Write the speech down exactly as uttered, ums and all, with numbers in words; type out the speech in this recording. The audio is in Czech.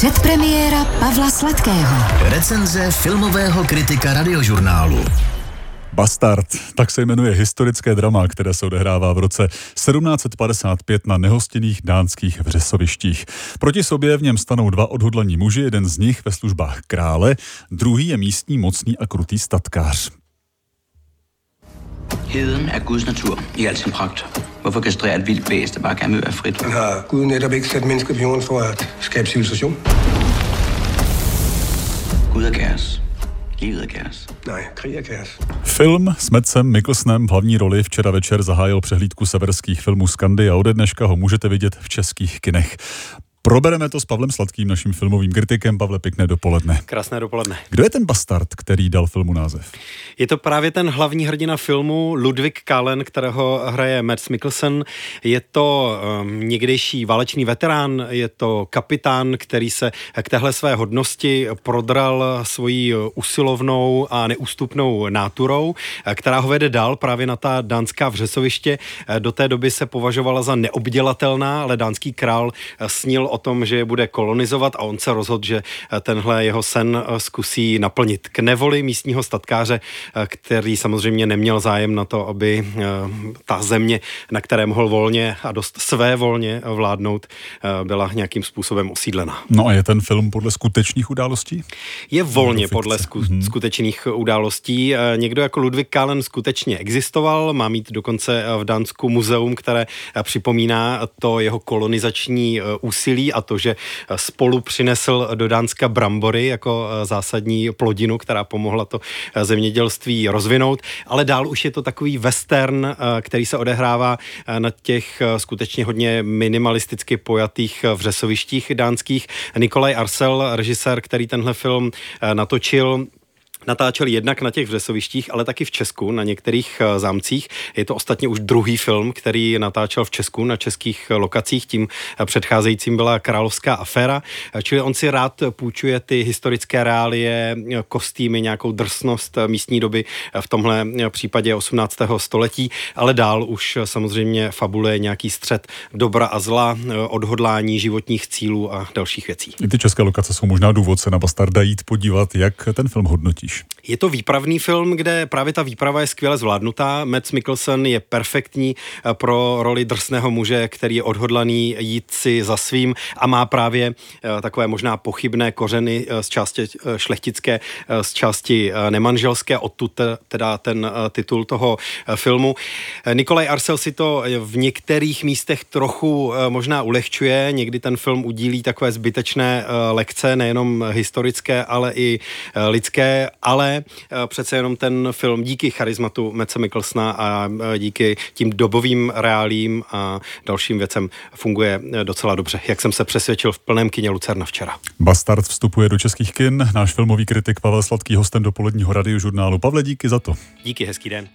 Předpremiéra Pavla Sladkého. Recenze filmového kritika Radiožurnálu. Bastard, tak se jmenuje historické drama, které se odehrává v roce sedmnáct padesát pět na nehostinných dánských vřesovištích. Proti sobě v něm stanou dva odhodlaní muži, jeden z nich ve službách krále, druhý je místní mocný a krutý statkář. Heden er Guds natur i al sin pragt. Hvorfor kastrere et vildt væs, der bare gerne vil være frit? Har Gud netop ikke sat mennesker på jorden for at skabe civilisation? Gud er kaos. Film s Madsem Mikkelsenem v hlavní roli včera večer zahájil přehlídku severských filmů Skandia a ode dneška ho můžete vidět v českých kinech. Probereme to s Pavlem Sladkým, naším filmovým kritikem. Pavle, pěkné dopoledne. Krásné dopoledne. Kdo je ten bastard, který dal filmu název? Je to právě ten hlavní hrdina filmu, Ludvig Kahlen, kterého hraje Mads Mikkelsen. Je to um, někdejší válečný veterán, je to kapitán, který se k téhle své hodnosti prodral svojí usilovnou a neústupnou náturou, která ho vede dál právě na ta dánská vřesoviště. Do té doby se považovala za neobdělatelná, ale dánský král snil o tom, že je bude kolonizovat, a on se rozhodl, že tenhle jeho sen zkusí naplnit k nevoli místního statkáře, který samozřejmě neměl zájem na to, aby ta země, na které mohl volně a dost své volně vládnout, byla nějakým způsobem osídlena. No a je ten film podle skutečných událostí? Je volně podle sku- hmm. skutečných událostí. Někdo jako Ludvig Kahlen skutečně existoval, má mít dokonce v Dánsku muzeum, které připomíná to jeho kolonizační úsilí a to, že spolu přinesl do Dánska brambory jako zásadní plodinu, která pomohla to zemědělství rozvinout. Ale dál už je to takový western, který se odehrává na těch skutečně hodně minimalisticky pojatých vřesovištích dánských. Nikolaj Arcel, režisér, který tenhle film natočil, natáčel jednak na těch vřesovištích, ale taky v Česku, na některých zámcích. Je to ostatně už druhý film, který natáčel v Česku, na českých lokacích. Tím předcházejícím byla Královská aféra. Čili on si rád půjčuje ty historické reálie, kostýmy, nějakou drsnost místní doby, v tomhle případě osmnáctého století, ale dál už samozřejmě fabule nějaký střed dobra a zla, odhodlání životních cílů a dalších věcí. I ty české lokace jsou možná důvod se na Bastarda jít podívat, jak ten film hodnotí. Je to výpravný film, kde právě ta výprava je skvěle zvládnutá. Mads Mikkelsen je perfektní pro roli drsného muže, který je odhodlaný jít si za svým a má právě takové možná pochybné kořeny z části šlechtické, z části nemanželské, odtud teda ten titul toho filmu. Nikolaj Arcel si to v některých místech trochu možná ulehčuje, někdy ten film udílí takové zbytečné lekce, nejenom historické, ale i lidské, ale přece jenom ten film díky charizmatu Madse Mikkelsena a díky tím dobovým reálím a dalším věcem funguje docela dobře, jak jsem se přesvědčil v plném kině Lucerna včera. Bastard vstupuje do českých kin. Náš filmový kritik Pavel Sladký hostem dopoledního Radiožurnálu. Pavle, díky za to. Díky, hezký den.